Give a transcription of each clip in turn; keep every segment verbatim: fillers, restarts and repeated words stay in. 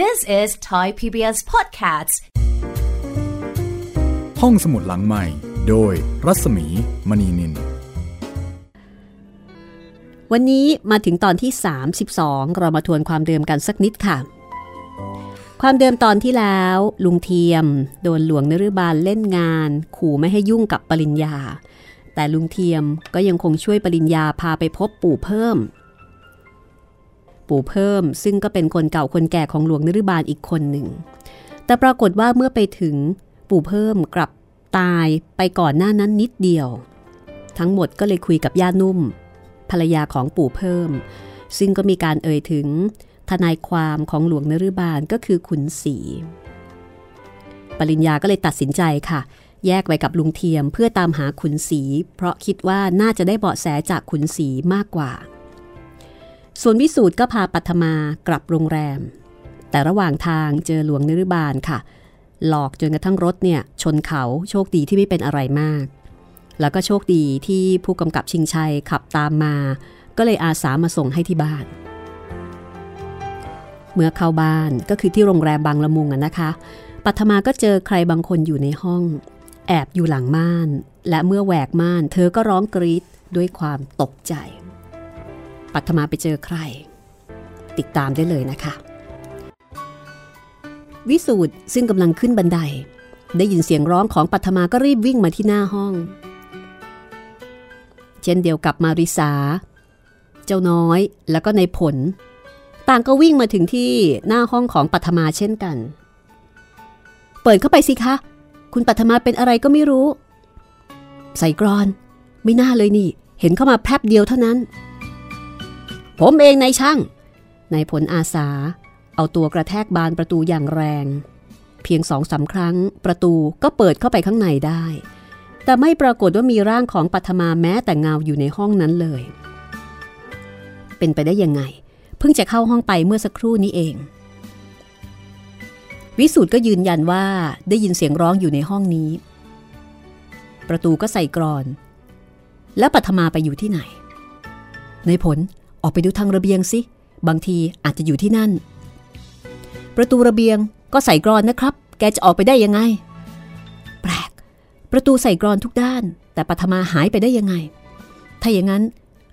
This is Thai พี บี เอส Podcasts ห้องสมุดหลังใหม่โดยรัศมีมณีนินวันนี้มาถึงตอนที่สามสิบสองเรามาทวนความเดิมกันสักนิดค่ะความเดิมตอนที่แล้วลุงเทียมโดนหลวงนฤบาลเล่นงานขู่ไม่ให้ยุ่งกับปริญญาแต่ลุงเทียมก็ยังคงช่วยปริญญาพาไปพบปู่เพิ่มปู่เพิ่มซึ่งก็เป็นคนเก่าคนแก่ของหลวงนฤบาลอีกคนหนึ่งแต่ปรากฏว่าเมื่อไปถึงปู่เพิ่มกลับตายไปก่อนหน้านั้นนิดเดียวทั้งหมดก็เลยคุยกับย่านุ่มภรรยาของปู่เพิ่มซึ่งก็มีการเอ่ยถึงทนายความของหลวงนฤบาลก็คือขุนศรีปริญญาก็เลยตัดสินใจค่ะแยกไปกับลุงเทียมเพื่อตามหาขุนศรีเพราะคิดว่าน่าจะได้เบาะแสจากขุนศรีมากกว่าส่วนวิสูตรก็พาปัทมากลับโรงแรมแต่ระหว่างทางเจอหลวงนฤบาลค่ะหลอกจนกระทั่งรถเนี่ยชนเขาโชคดีที่ไม่เป็นอะไรมากแล้วก็โชคดีที่ผู้กำกับชิงชัยขับตามมาก็เลยอาสามาส่งให้ที่บ้านเมื่อเข้าบ้านก็คือที่โรงแรมบางละมุงอะนะคะปัทมาก็เจอใครบางคนอยู่ในห้องแอบอยู่หลังม่านและเมื่อแหวกม่านเธอก็ร้องกรี๊ดด้วยความตกใจปัทมาไปเจอใครติดตามได้เลยนะคะวิสูตรซึ่งกำลังขึ้นบันไดได้ยินเสียงร้องของปัทมาก็รีบวิ่งมาที่หน้าห้องเช่นเดียวกับมาริสาเจ้าน้อยแล้วก็นายผลต่างก็วิ่งมาถึงที่หน้าห้องของปัทมาเช่นกันเปิดเข้าไปสิคะคุณปัทมาเป็นอะไรก็ไม่รู้ใส่กรอนไม่น่าเลยนี่เห็นเข้ามาแพรบเดียวเท่านั้นผมเองนายช่างนายผลอาสาเอาตัวกระแทกบานประตูอย่างแรงเพียงสองสามครั้งประตูก็เปิดเข้าไปข้างในได้แต่ไม่ปรากฏว่ามีร่างของปัทมาแม้แต่เงาอยู่ในห้องนั้นเลยเป็นไปได้ยังไงเพิ่งจะเข้าห้องไปเมื่อสักครู่นี้เองวิสูตรก็ยืนยันว่าได้ยินเสียงร้องอยู่ในห้องนี้ประตูก็ใส่กรอนแล้วปัทมาไปอยู่ที่ไหนนายผลออกไปดูทางระเบียงสิบางทีอาจจะอยู่ที่นั่นประตูระเบียงก็ใส่กรอนนะครับแกจะออกไปได้ยังไงแปลกประตูใส่กรอนทุกด้านแต่ปัทมาหายไปได้ยังไงถ้าอย่างนั้น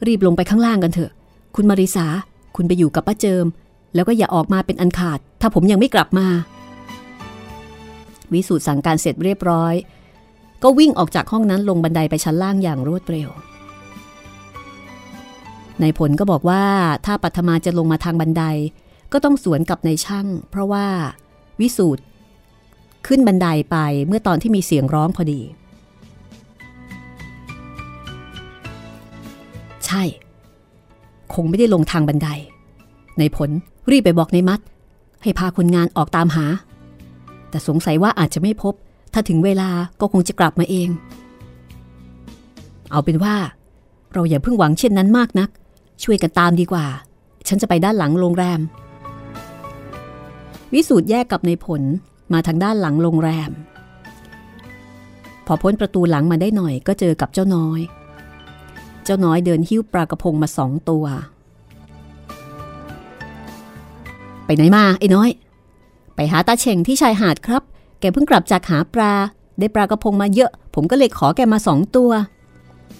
รีบลงไปข้างล่างกันเถอะคุณมาริสาคุณไปอยู่กับป้าเจิมแล้วก็อย่าออกมาเป็นอันขาดถ้าผมยังไม่กลับมาวิสูตรสั่งการเสร็จเรียบร้อยก็วิ่งออกจากห้องนั้นลงบันไดไปชั้นล่างอย่างรวดเร็วนายผลก็บอกว่าถ้าปัทมาจะลงมาทางบันไดก็ต้องสวนกับนายช่างเพราะว่าวิสูตรขึ้นบันไดไปเมื่อตอนที่มีเสียงร้องพอดีใช่คงไม่ได้ลงทางบันไดนายผลรีบไปบอกนายมัดให้พาคนงานออกตามหาแต่สงสัยว่าอาจจะไม่พบถ้าถึงเวลาก็คงจะกลับมาเองเอาเป็นว่าเราอย่าเพิ่งหวังเช่นนั้นมากนักช่วยกันตามดีกว่าฉันจะไปด้านหลังโรงแรมวิสูตรแยกกับนายผลมาทางด้านหลังโรงแรมพอพ้นประตูหลังมาได้หน่อยก็เจอกับเจ้าน้อยเจ้าน้อยเดินหิ้วปลากระพงมาสองตัวไปไหนมาไอ้น้อยไปหาตาเฉ่งที่ชายหาดครับแกเพิ่งกลับจากหาปลาได้ปลากระพงมาเยอะผมก็เลยขอแกมาสองตัว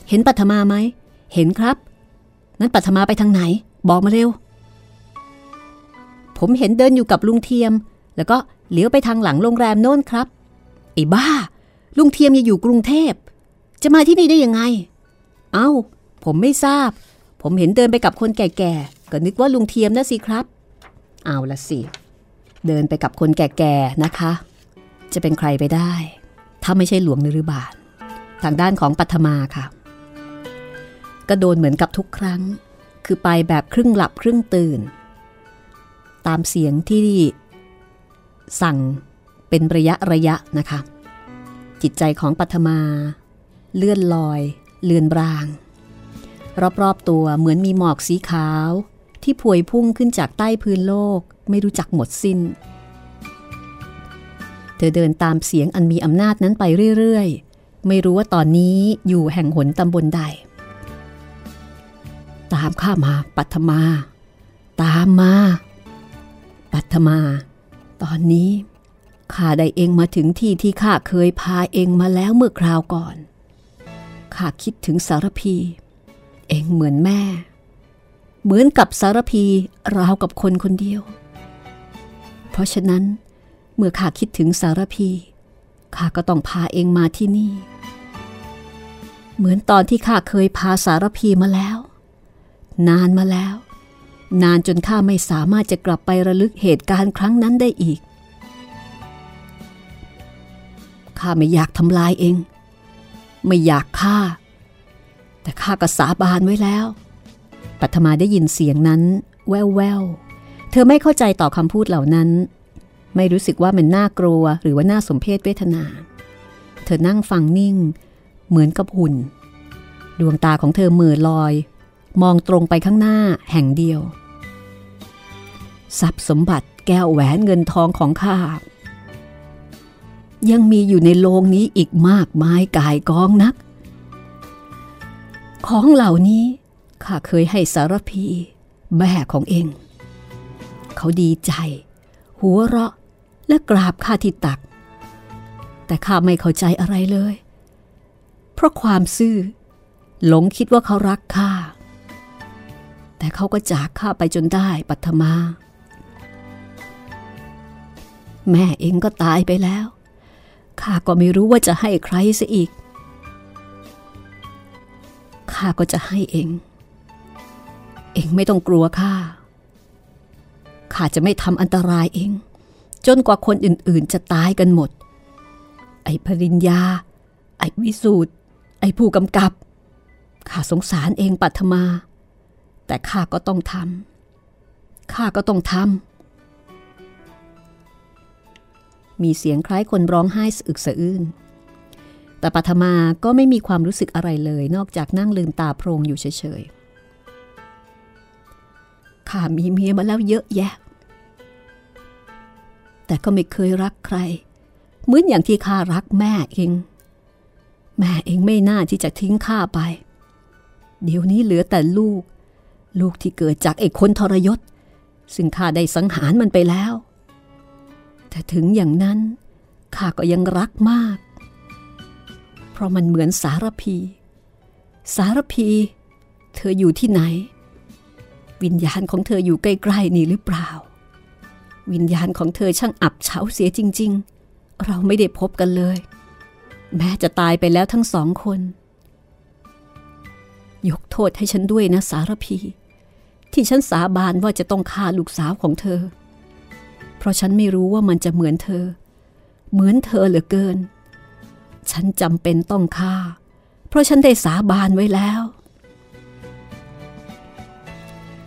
เห็นปัทมาไหมเห็นครับนั้นปัทมาไปทางไหนบอกมาเร็วผมเห็นเดินอยู่กับลุงเทียมแล้วก็เลี้ยวไปทางหลังโรงแรมโน่นครับไอ้บ้าลุงเทียมยังอยู่กรุงเทพจะมาที่นี่ได้ยังไงเอ้าผมไม่ทราบผมเห็นเดินไปกับคนแก่ๆก็นึกว่าลุงเทียมนะสิครับเอาละสิเดินไปกับคนแก่ๆนะคะจะเป็นใครไปได้ถ้าไม่ใช่หลวงนฤบาลทางด้านของปัทมาค่ะก็โดนเหมือนกับทุกครั้งคือไปแบบครึ่งหลับครึ่งตื่นตามเสียงที่สั่งเป็นระยะระยะนะคะจิตใจของปัทมาเลื่อนลอยเลือนรางรอบๆตัวเหมือนมีหมอกสีขาวที่พวยพุ่งขึ้นจากใต้พื้นโลกไม่รู้จักหมดสิ้นเธอเดินตามเสียงอันมีอำนาจนั้นไปเรื่อยๆไม่รู้ว่าตอนนี้อยู่แห่งหนตำบลใดตามข้ามาปัทมาตามมาปัทมา ตอนนี้ข้าได้เองมาถึงที่ที่ข้าเคยพาเองมาแล้วเมื่อคราวก่อนข้าคิดถึงสารพีเองเหมือนแม่เหมือนกับสารพีราวกับคนคนเดียวเพราะฉะนั้นเมื่อข้าคิดถึงสารพีข้าก็ต้องพาเองมาที่นี่เหมือนตอนที่ข้าเคยพาสารพีมาแล้วนานมาแล้วนานจนข้าไม่สามารถจะกลับไประลึกเหตุการณ์ครั้งนั้นได้อีกข้าไม่อยากทำลายเองไม่อยากฆ่าแต่ข้าก็สาบานไว้แล้วปัทมาได้ยินเสียงนั้นแว่วๆเธอไม่เข้าใจต่อคำพูดเหล่านั้นไม่รู้สึกว่ามันน่ากลัวหรือว่าน่าสมเพชเวทนาเธอนั่งฟังนิ่งเหมือนกับหุ่นดวงตาของเธอเหม่อลอยมองตรงไปข้างหน้าแห่งเดียวทรัพย์สมบัติแก้วแหวนเงินทองของข้ายังมีอยู่ในโลงนี้อีกมากมายก่ายกองนักของเหล่านี้ข้าเคยให้สารพีแม่ของเองเขาดีใจหัวเราะและกราบข้าที่ตักแต่ข้าไม่เข้าใจอะไรเลยเพราะความซื่อหลงคิดว่าเขารักข้าแต่เขาก็จากข้าไปจนได้ปัทมาแม่เองก็ตายไปแล้วข้าก็ไม่รู้ว่าจะให้ใครซะอีกข้าก็จะให้เองเองไม่ต้องกลัวข้าข้าจะไม่ทำอันตรายเองจนกว่าคนอื่นๆจะตายกันหมดไอ้ปริญญาไอ้วิสูตรไอ้ผู้กำกับข้าสงสารเองปัทมาแต่ข้าก็ต้องทำข้าก็ต้องทำมีเสียงคล้ายคนร้องไห้สะอึกสะอื้นแต่ปัทมาก็ไม่มีความรู้สึกอะไรเลยนอกจากนั่งลืมตาโพรงอยู่เฉยๆข้ามีเมียมาแล้วเยอะแยะแต่ก็ไม่เคยรักใครเหมือนอย่างที่ข้ารักแม่เองแม่เองไม่น่าที่จะทิ้งข้าไปเดี๋ยวนี้เหลือแต่ลูกลูกที่เกิดจากไอ้คนทรยศซึ่งข้าได้สังหารมันไปแล้วแต่ถึงอย่างนั้นข้าก็ยังรักมากเพราะมันเหมือนสารพีสารพีเธออยู่ที่ไหนวิญญาณของเธออยู่ใกล้ๆนี่หรือเปล่าวิญญาณของเธอช่างอับเฉาเสียจริงๆเราไม่ได้พบกันเลยแม้จะตายไปแล้วทั้งสองคนยกโทษให้ฉันด้วยนะสารพีที่ฉันสาบานว่าจะต้องฆ่าลูกสาวของเธอเพราะฉันไม่รู้ว่ามันจะเหมือนเธอเหมือนเธอเหลือเกินฉันจำเป็นต้องฆ่าเพราะฉันได้สาบานไว้แล้ว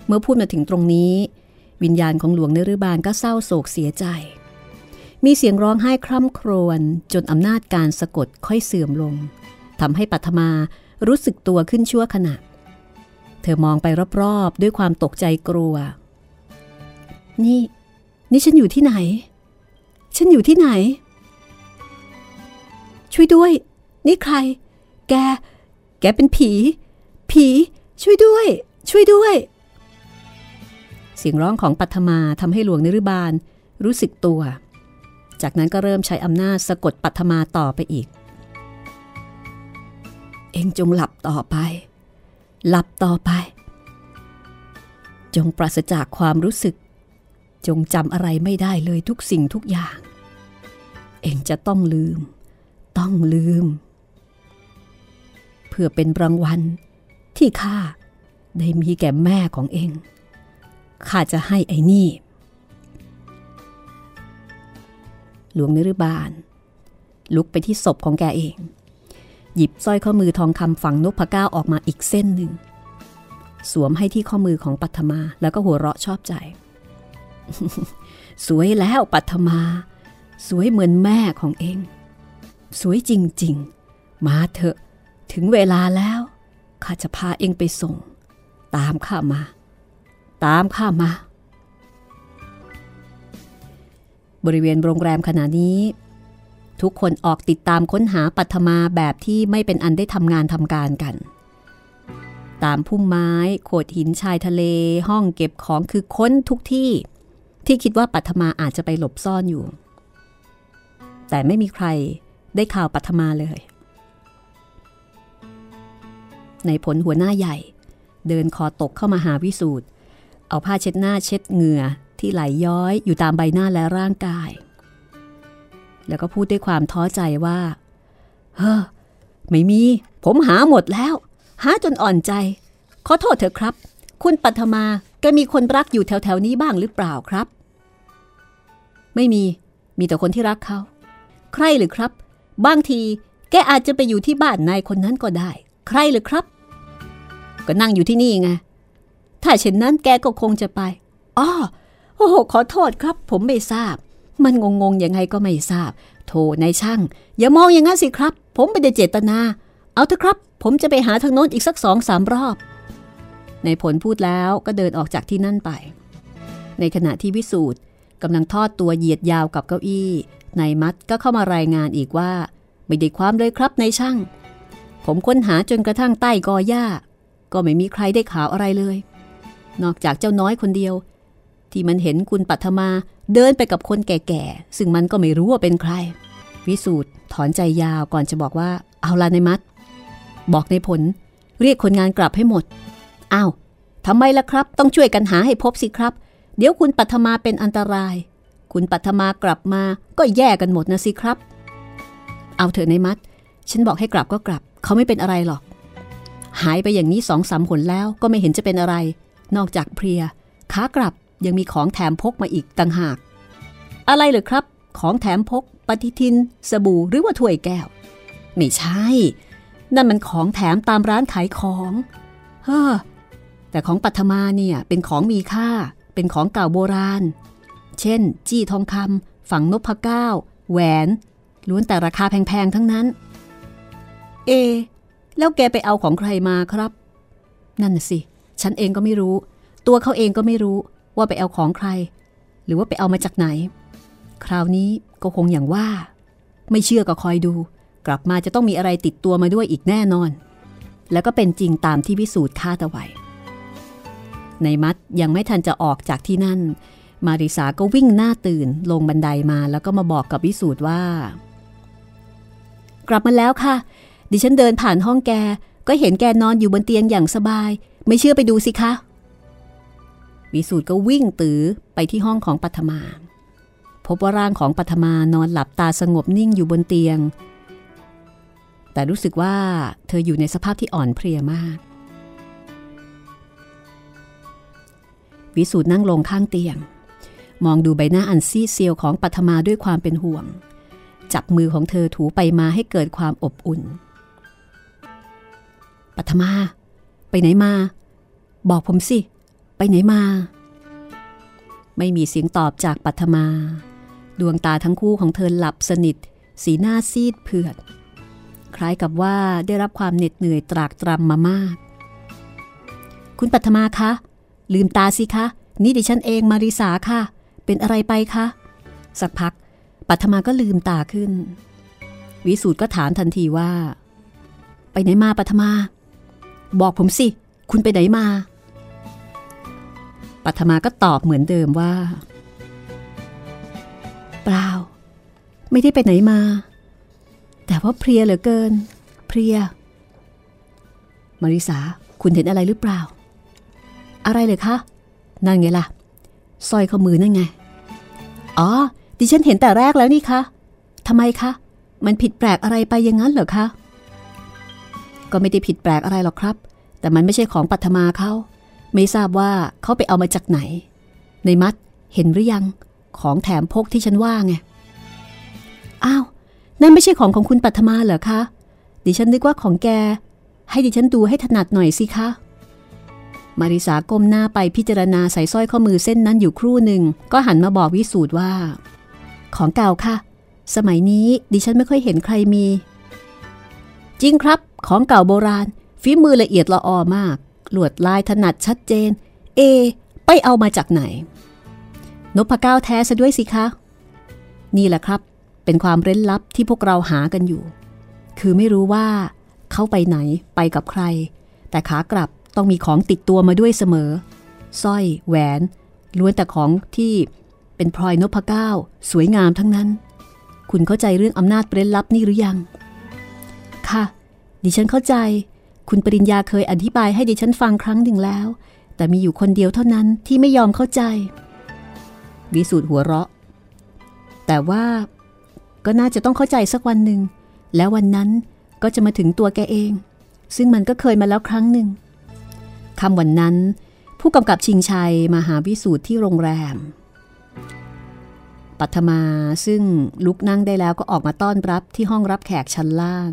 เมื่อพูดมาถึงตรงนี้วิญญาณของหลวงนฤบาลก็เศร้าโศกเสียใจมีเสียงร้องไห้คร่ำครวญจนอำนาจการสะกดค่อยเสื่อมลงทำให้ปัทมารู้สึกตัวขึ้นชั่วขณะเธอมองไปรอบๆด้วยความตกใจกลัวนี่นี่ฉันอยู่ที่ไหนฉันอยู่ที่ไหนช่วยด้วยนี่ใครแกแกเป็นผีผีช่วยด้วยช่วยด้วยเสียงร้องของปัทมาทำให้หลวงนฤบาลรู้สึกตัวจากนั้นก็เริ่มใช้อำนาจสะกดปัทมาต่อไปอีกเองจงหลับต่อไปหลับต่อไปจงปราศจากความรู้สึกจงจำอะไรไม่ได้เลยทุกสิ่งทุกอย่างเองจะต้องลืมต้องลืมเพื่อเป็นรางวัลที่ข้าได้มีแก่แม่ของเองข้าจะให้ไอ้นี่หลวงนฤบาลลุกไปที่ศพของแกเองหยิบสร้อยข้อมือทองคำฝังนพเก้าออกมาอีกเส้นหนึ่งสวมให้ที่ข้อมือของปัทมาแล้วก็หัวเราะชอบใจ สวยแล้วปัทมาสวยเหมือนแม่ของเองสวยจริงๆมาเถอะถึงเวลาแล้วข้าจะพาเองไปส่งตามข้ามาตามข้ามาบริเวณโรงแรมขณะนี้ทุกคนออกติดตามค้นหาปัทมาแบบที่ไม่เป็นอันได้ทำงานทำการกันตามพุ่มไม้โขดหินชายทะเลห้องเก็บของคือค้นทุกที่ ที่คิดว่าปัทมาอาจจะไปหลบซ่อนอยู่แต่ไม่มีใครได้ข่าวปัทมาเลยในผลหัวหน้าใหญ่เดินคอตกเข้ามาหาวิสูตรเอาผ้าเช็ดหน้าเช็ดเหงื่อที่ไหลย้อยอยู่ตามใบหน้าและร่างกายแล้วก็พูดด้วยความท้อใจว่าเฮ้อไม่มีผมหาหมดแล้วหาจนอ่อนใจขอโทษเถอะครับคุณปัทมาแกมีคนรักอยู่แถวๆนี้บ้างหรือเปล่าครับไม่มีมีแต่คนที่รักเขาใครหรือครับบางทีแกอาจจะไปอยู่ที่บ้านนายคนนั้นก็ได้ใครหรือครับก็นั่งอยู่ที่นี่ไงถ้าเช่นนั้นแกก็คงจะไปอ้อโอ้โหขอโทษครับผมไม่ทราบมันงงๆยังไงก็ไม่ทราบโธ่นายช่างอย่ามองอย่างนั้นสิครับผมไม่ได้เจตนาเอาเถอะครับผมจะไปหาทางโน้นอีกสัก สองสาม รอบในผลพูดแล้วก็เดินออกจากที่นั่นไปในขณะที่วิสูตรกำลังทอดตัวเหยียดยาวกับเก้าอี้นายมัดก็เข้ามารายงานอีกว่าไม่ได้ความเลยครับนายช่างผมค้นหาจนกระทั่งใต้กอหญ้าก็ไม่มีใครได้ข่าวอะไรเลยนอกจากเจ้าน้อยคนเดียวที่มันเห็นคุณปัทมาเดินไปกับคนแก่ๆซึ่งมันก็ไม่รู้ว่าเป็นใครวิสูตรถอนใจยาวก่อนจะบอกว่าเอาล่ะนายมัดบอกนายผลเรียกคนงานกลับให้หมดอ้าวทำไมล่ะครับต้องช่วยกันหาให้พบสิครับเดี๋ยวคุณปัทมาเป็นอันตรายคุณปัทมากลับมาก็แย่กันหมดนะสิครับเอาเถอะนายมัดฉันบอกให้กลับก็กลับเขาไม่เป็นอะไรหรอกหายไปอย่างนี้ สองสาม หนแล้วก็ไม่เห็นจะเป็นอะไรนอกจากเพลียขากลับยังมีของแถมพกมาอีกต่างหากอะไรเหรอครับของแถมพกปฏิทินสบู่หรือว่าถ้วยแก้วไม่ใช่นั่นมันของแถมตามร้านขายของเฮ้อแต่ของปัทมาเนี่ยเป็นของมีค่าเป็นของเก่าโบราณเช่นจี้ทองคำฝังนพเก้าแหวนล้วนแต่ราคาแพงๆทั้งนั้นเอแล้วแกไปเอาของใครมาครับนั่นน่ะสิฉันเองก็ไม่รู้ตัวเขาเองก็ไม่รู้ว่าไปเอาของใครหรือว่าไปเอามาจากไหนคราวนี้ก็คงอย่างว่าไม่เชื่อก็คอยดูกลับมาจะต้องมีอะไรติดตัวมาด้วยอีกแน่นอนแล้วก็เป็นจริงตามที่วิสูตรคาดเอาไว้ในมัดยังไม่ทันจะออกจากที่นั่นมาริสาก็วิ่งหน้าตื่นลงบันไดมาแล้วก็มาบอกกับวิสูตรว่ากลับมาแล้วค่ะดิฉันเดินผ่านห้องแกก็เห็นแกนอนอยู่บนเตียงอย่างสบายไม่เชื่อไปดูสิคะวิสูตรก็วิ่งตื้อไปที่ห้องของปัทมาพบว่าร่างของปัทมานอนหลับตาสงบนิ่งอยู่บนเตียงแต่รู้สึกว่าเธออยู่ในสภาพที่อ่อนเพลียมากวิสูตรนั่งลงข้างเตียงมองดูใบหน้าอันซีดเซียวของปัทมาด้วยความเป็นห่วงจับมือของเธอถูไปมาให้เกิดความอบอุ่นปัทมาไปไหนมาบอกผมสิไปไหนมาไม่มีเสียงตอบจากปัทมาดวงตาทั้งคู่ของเธอหลับสนิทสีหน้าซีดเผือดคล้ายกับว่าได้รับความเหน็ดเหนื่อยตรากตรำมามากคุณปัทมาคะลืมตาสิคะนี่ดิฉันเองมาริสาค่ะเป็นอะไรไปคะสักพักปัทมาก็ลืมตาขึ้นวิสูตรก็ถามทันทีว่าไปไหนมาปัทมาบอกผมสิคุณไปไหนมาปัทมาก็ตอบเหมือนเดิมว่าเปล่าไม่ได้ไปไหนมาแต่ว่าเพลียเหลือเกินเพลียมาริสาคุณเห็นอะไรหรือเปล่าอะไรเลยคะนั่นไงล่ะสร้อยข้อมือนั่นไงอ๋อดิฉันเห็นแต่แรกแล้วนี่คะทำไมคะมันผิดแปลกอะไรไปอย่างนั้นเหรอคะก็ไม่ได้ผิดแปลกอะไรหรอกครับแต่มันไม่ใช่ของปัทมาเขาไม่ทราบว่าเขาไปเอามาจากไหนในมัดเห็นหรือยังของแถมพกที่ฉันว่าไงอ้าวนั่นไม่ใช่ของของคุณปัทมาเหรอคะดิฉันนึกว่าของแกให้ดิฉันดูให้ถนัดหน่อยสิคะมาริสาก้มหน้าไปพิจารณาใส่สร้อยข้อมือเส้นนั้นอยู่ครู่หนึ่งก็หันมาบอกวิสูตรว่าของเก่าค่ะสมัยนี้ดิฉันไม่ค่อยเห็นใครมีจริงครับของเก่าโบราณฝีมือละเอียดละออมากลวดลายถนัดชัดเจนเอไปเอามาจากไหนนพเก้าแท้ซะด้วยสิคะนี่แหละครับเป็นความเร้นลับที่พวกเราหากันอยู่คือไม่รู้ว่าเขาไปไหนไปกับใครแต่ขากลับต้องมีของติดตัวมาด้วยเสมอสร้อยแหวนล้วนแต่ของที่ เป็นพลอยนพเก้าสวยงามทั้งนั้นคุณเข้าใจเรื่องอำนาจเร้นลับนี่หรือยังค่ะดิฉันเข้าใจคุณปริญญาเคยอธิบายให้ดิฉันฟังครั้งหนึ่งแล้วแต่มีอยู่คนเดียวเท่านั้นที่ไม่ยอมเข้าใจวิสูตรหัวเราะแต่ว่าก็น่าจะต้องเข้าใจสักวันหนึ่งแล้ววันนั้นก็จะมาถึงตัวแกเองซึ่งมันก็เคยมาแล้วครั้งหนึ่งค่ำวันนั้นผู้กำกับชิงชัยมาหาวิสูตรที่โรงแรมปัทมาซึ่งลุกนั่งได้แล้วก็ออกมาต้อนรับที่ห้องรับแขกชั้นล่าง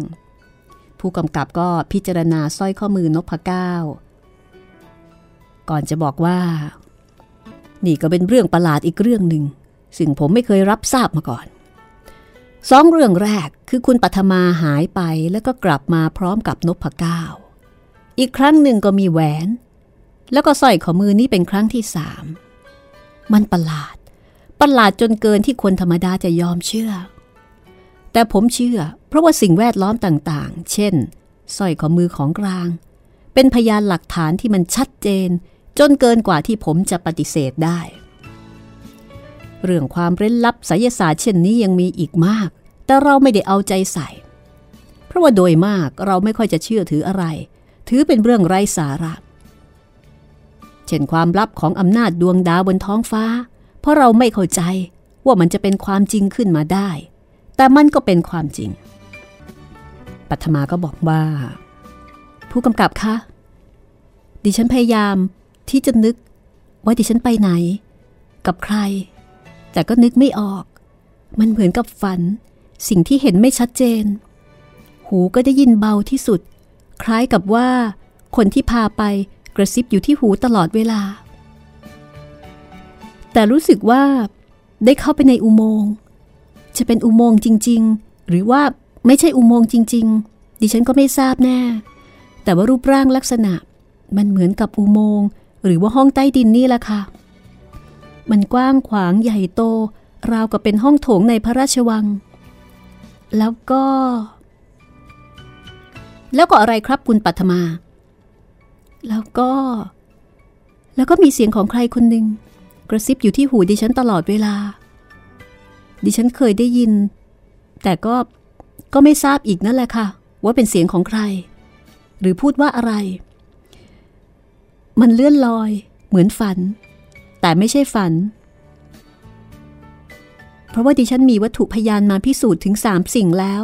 ผู้กำกับก็พิจารณาสร้อยข้อมือนพเก้าก่อนจะบอกว่านี่ก็เป็นเรื่องประหลาดอีกเรื่องหนึ่งซึ่งผมไม่เคยรับทราบมาก่อนสองเรื่องแรกคือคุณปัทมาหายไปแล้วก็กลับมาพร้อมกับนพเก้าอีกครั้งหนึ่งก็มีแหวนแล้วก็สร้อยข้อมือนี้เป็นครั้งที่สามมันประหลาดประหลาดจนเกินที่คนธรรมดาจะยอมเชื่อแต่ผมเชื่อเพราะว่าสิ่งแวดล้อมต่างๆเช่นสร้อยข้อมือของกลางเป็นพยานหลักฐานที่มันชัดเจนจนเกินกว่าที่ผมจะปฏิเสธได้เรื่องความเร้นลับไสยศาสตร์เช่นนี้ยังมีอีกมากแต่เราไม่ได้เอาใจใส่เพราะว่าโดยมากเราไม่ค่อยจะเชื่อถืออะไรถือเป็นเรื่องไร้สาระเช่นความลับของอำนาจดวงดาวบนท้องฟ้าเพราะเราไม่เข้าใจว่ามันจะเป็นความจริงขึ้นมาได้แต่มันก็เป็นความจริงปัทมาก็บอกว่าผู้กำกับคะดิฉันพยายามที่จะนึกว่าดิฉันไปไหนกับใครแต่ก็นึกไม่ออกมันเหมือนกับฝันสิ่งที่เห็นไม่ชัดเจนหูก็ได้ยินเบาที่สุดคล้ายกับว่าคนที่พาไปกระซิบอยู่ที่หูตลอดเวลาแต่รู้สึกว่าได้เข้าไปในอุโมงค์จะเป็นอุโมงค์จริงๆหรือว่าไม่ใช่อุโมงค์จริงๆดิฉันก็ไม่ทราบแน่แต่ว่ารูปร่างลักษณะมันเหมือนกับอุโมงค์หรือว่าห้องใต้ดินนี่แหละค่ะมันกว้างขวางใหญ่โตราวกับเป็นห้องโถงในพระราชวังแล้วก็แล้วก็อะไรครับคุณปัทมาแล้วก็แล้วก็มีเสียงของใครคนหนึ่งกระซิบอยู่ที่หูดิฉันตลอดเวลาดิฉันเคยได้ยินแต่ก็ก็ไม่ทราบอีกนั่นแหละค่ะว่าเป็นเสียงของใครหรือพูดว่าอะไรมันเลื่อนลอยเหมือนฝันแต่ไม่ใช่ฝันเพราะว่าดิฉันมีวัตถุพยานมาพิสูจน์ถึงสามสิ่งแล้ว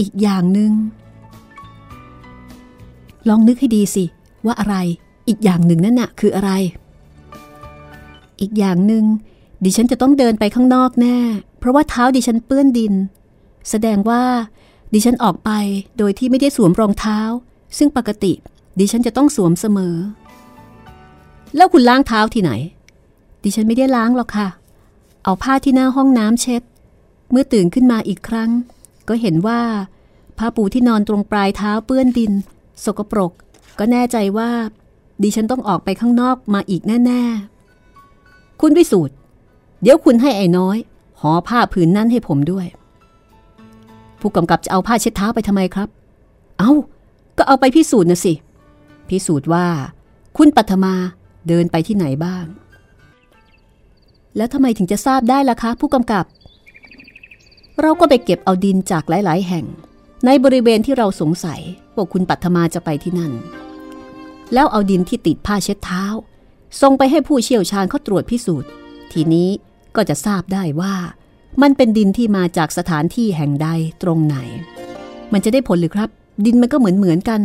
อีกอย่างหนึ่งลองนึกให้ดีสิว่าอะไรอีกอย่างหนึ่งนั่นน่ะคืออะไรอีกอย่างหนึ่งดิฉันจะต้องเดินไปข้างนอกแน่เพราะว่าเท้าดิฉันเปื้อนดินแสดงว่าดิฉันออกไปโดยที่ไม่ได้สวมรองเท้าซึ่งปกติดิฉันจะต้องสวมเสมอแล้วคุณล้างเท้าที่ไหนดิฉันไม่ได้ล้างหรอกค่ะเอาผ้าที่หน้าห้องน้ำเช็ดเมื่อตื่นขึ้นมาอีกครั้งก็เห็นว่าผ้าปูที่นอนตรงปลายเท้าเปื้อนดินสกปรกก็แน่ใจว่าดิฉันต้องออกไปข้างนอกมาอีกแน่ๆคุณวิสูตรเดี๋ยวคุณให้ไอ้น้อยห่อผ้าผืนนั้นให้ผมด้วยผู้กำกับจะเอาผ้าเช็ดเท้าไปทำไมครับเอ้าก็เอาไปพิสูจน์นะสิพิสูจน์ว่าคุณปัทมาเดินไปที่ไหนบ้างแล้วทำไมถึงจะทราบได้ล่ะคะผู้กำกับเราก็ไปเก็บเอาดินจากหลายๆแห่งในบริเวณที่เราสงสัยว่าคุณปัทมาจะไปที่นั่นแล้วเอาดินที่ติดผ้าเช็ดเท้าส่งไปให้ผู้เชี่ยวชาญเขาตรวจพิสูจน์ทีนี้ก็จะทราบได้ว่ามันเป็นดินที่มาจากสถานที่แห่งใดตรงไหนมันจะได้ผลหรือครับดินมันก็เหมือนเหมือนกัน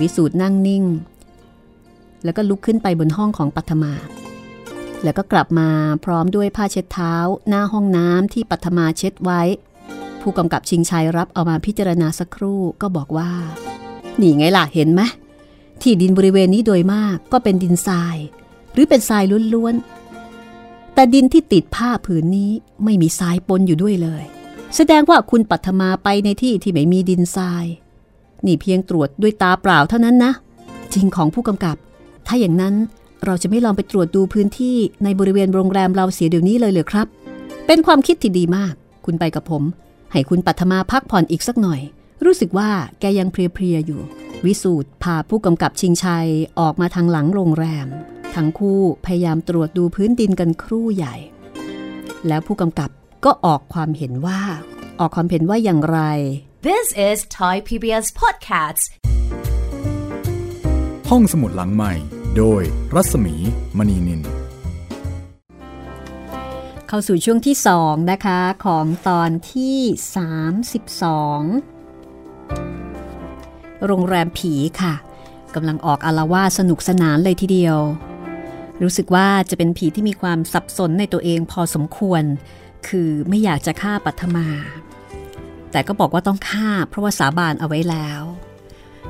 วิสูตรนั่งนิ่งแล้วก็ลุกขึ้นไปบนห้องของปัทมาแล้วก็กลับมาพร้อมด้วยผ้าเช็ดเท้าหน้าห้องน้ำที่ปัทมาเช็ดไว้ผู้กำกับชิงชัยรับเอามาพิจารณาสักครู่ก็บอกว่านี่ไงล่ะเห็นไหมที่ดินบริเวณนี้โดยมากก็เป็นดินทรายหรือเป็นทรายล้วนๆแต่ดินที่ติดผ้าผืนนี้ไม่มีทรายปนอยู่ด้วยเลยแสดงว่าคุณปัทมาไปในที่ที่ไม่มีดินทรายนี่เพียงตรวจด้วยตาเปล่าเท่านั้นนะจริงของผู้กำกับถ้าอย่างนั้นเราจะไม่ลองไปตรวจดูพื้นที่ในบริเวณโรงแรมเราเสียเดี๋ยวนี้เลยเหรอครับเป็นความคิดที่ดีมากคุณไปกับผมให้คุณปัทมาพักผ่อนอีกสักหน่อยรู้สึกว่าแกยังเพลียๆอยู่วิสูตรพาผู้กำกับชิงชัยออกมาทางหลังโรงแรม ทั้งคู่พยายามตรวจดูพื้นดินกันครู่ใหญ่แล้วผู้กำกับก็ออกความเห็นว่าออกความเห็นว่าอย่างไร This is Thai พี บี เอส Podcast ห้องสมุดหลังใหม่โดยรัศมีมณีนินเข้าสู่ช่วงที่สองนะคะของตอนที่สามสิบสองโรงแรมผีค่ะกำลังออกอาละวาดสนุกสนานเลยทีเดียวรู้สึกว่าจะเป็นผีที่มีความสับสนในตัวเองพอสมควรคือไม่อยากจะฆ่าปัทมาแต่ก็บอกว่าต้องฆ่าเพราะว่าสาบานเอาไว้แล้ว